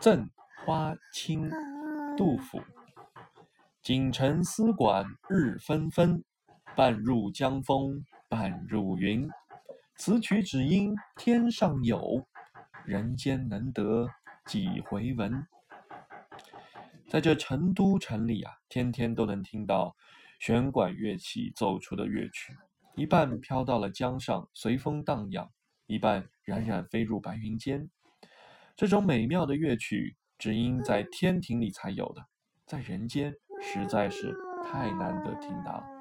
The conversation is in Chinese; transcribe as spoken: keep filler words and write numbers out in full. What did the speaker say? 赠花卿杜甫。锦城丝管日纷纷，半入江风半入云。此曲只应天上有，人间能得几回闻。在这成都城里啊，天天都能听到弦管乐器奏出的乐曲，一半飘到了江上随风荡漾，一半冉冉飞入白云间。这种美妙的乐曲只应在天庭里才有的，在人间实在是太难得听到了。